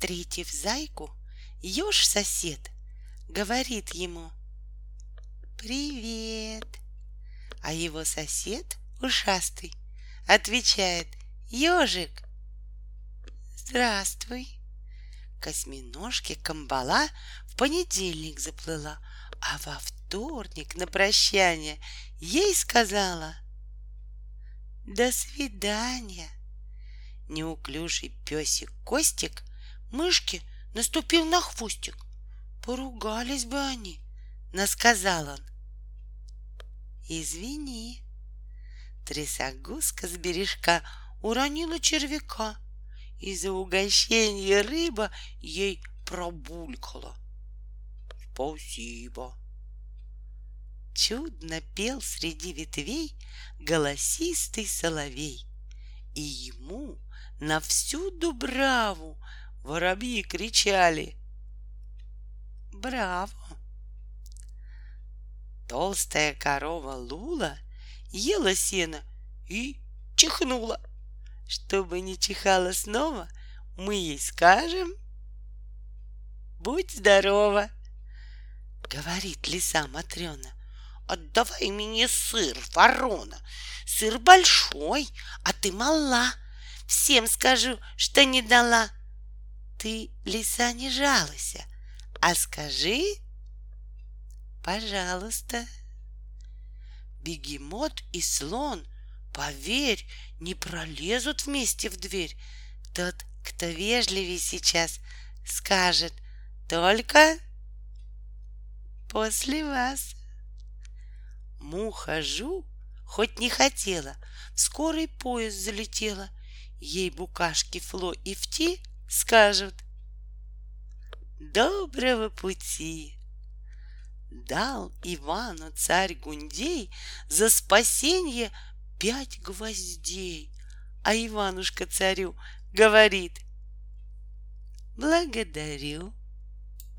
Встретив зайку, еж-сосед говорит ему: «Привет!» А его сосед, ушастый, отвечает: «Ежик!» «Здравствуй!» Косминожке камбала в понедельник заплыла, а во вторник на прощание ей сказала: «До свидания!» Неуклюжий песик Костик мышке наступил на хвостик. Поругались бы они, насказал он. «Извини!» Трясогузка с бережка уронила червяка, и за угощение рыба ей пробулькала: «Спасибо!» Чудно пел среди ветвей голосистый соловей, и ему на всю дубраву воробьи кричали: «Браво!» Толстая корова Лула ела сено и чихнула. Чтобы не чихала снова, мы ей скажем: «Будь здорова!» Говорит лиса Матрена: «Отдавай мне сыр, ворона! Сыр большой, а ты мала! Всем скажу, что не дала!» «Ты, лиса, не жалуйся, а скажи: пожалуйста!» Бегемот и слон, поверь, не пролезут вместе в дверь. Тот, кто вежливее сейчас, скажет: «Только после вас!» Муха Жу, хоть не хотела, в скорый поезд залетела. Ей букашки Фло и Фти скажут: «Доброго пути!» Дал Ивану царь Гундей за спасенье 5 гвоздей, а Иванушка царю говорит: «Благодарю!»